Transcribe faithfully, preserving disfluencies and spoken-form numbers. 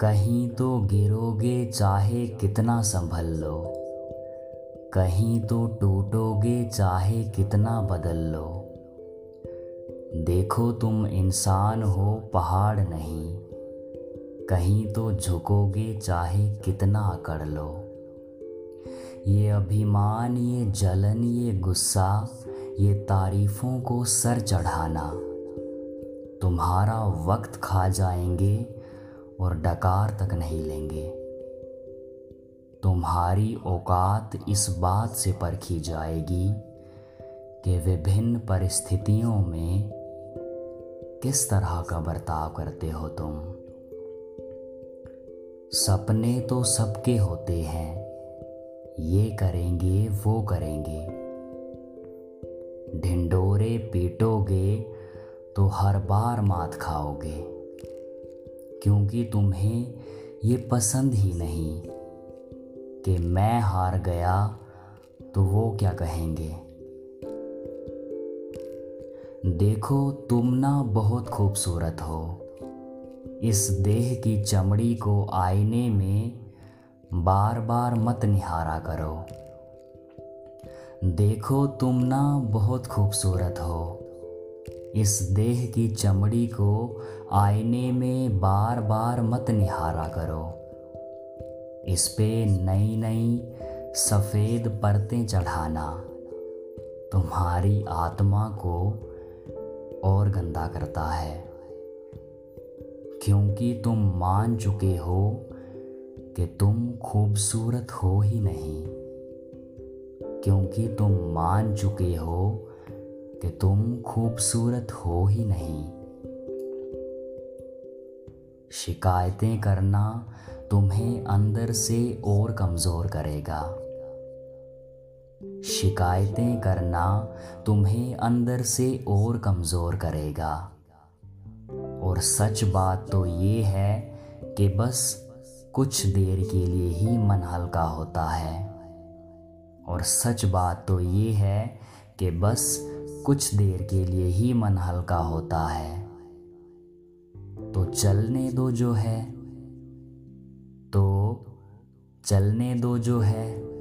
कहीं तो गिरोगे चाहे कितना संभल लो, कहीं तो टूटोगे चाहे कितना बदल लो। देखो तुम इंसान हो पहाड़ नहीं, कहीं तो झुकोगे चाहे कितना अकड़ लो। ये अभिमान, ये जलन, ये गुस्सा, ये तारीफों को सर चढ़ाना तुम्हारा वक्त खा जाएंगे और डकार तक नहीं लेंगे। तुम्हारी औकात इस बात से परखी जाएगी कि विभिन्न परिस्थितियों में किस तरह का बर्ताव करते हो तुम। सपने तो सबके होते हैं, ये करेंगे वो करेंगे, ढिंडोरे पीटोगे तो हर बार मात खाओगे, क्योंकि तुम्हें ये पसंद ही नहीं कि मैं हार गया तो वो क्या कहेंगे। देखो तुम ना बहुत खूबसूरत हो, इस देह की चमड़ी को आईने में बार बार मत निहारा करो। देखो तुम ना बहुत खूबसूरत हो, इस देह की चमड़ी को आईने में बार बार मत निहारा करो। इस पे नई नई सफ़ेद परतें चढ़ाना तुम्हारी आत्मा को और गंदा करता है, क्योंकि तुम मान चुके हो कि तुम खूबसूरत हो ही नहीं, क्योंकि तुम मान चुके हो कि तुम खूबसूरत हो ही नहीं। शिकायतें करना तुम्हें अंदर से और कमज़ोर करेगा, शिकायतें करना तुम्हें अंदर से और कमज़ोर करेगा। और सच बात तो ये है कि बस कुछ देर के लिए ही मन हल्का होता है, और सच बात तो ये है कि बस कुछ देर के लिए ही मन हल्का होता है। तो चलने दो जो है, तो चलने दो जो है।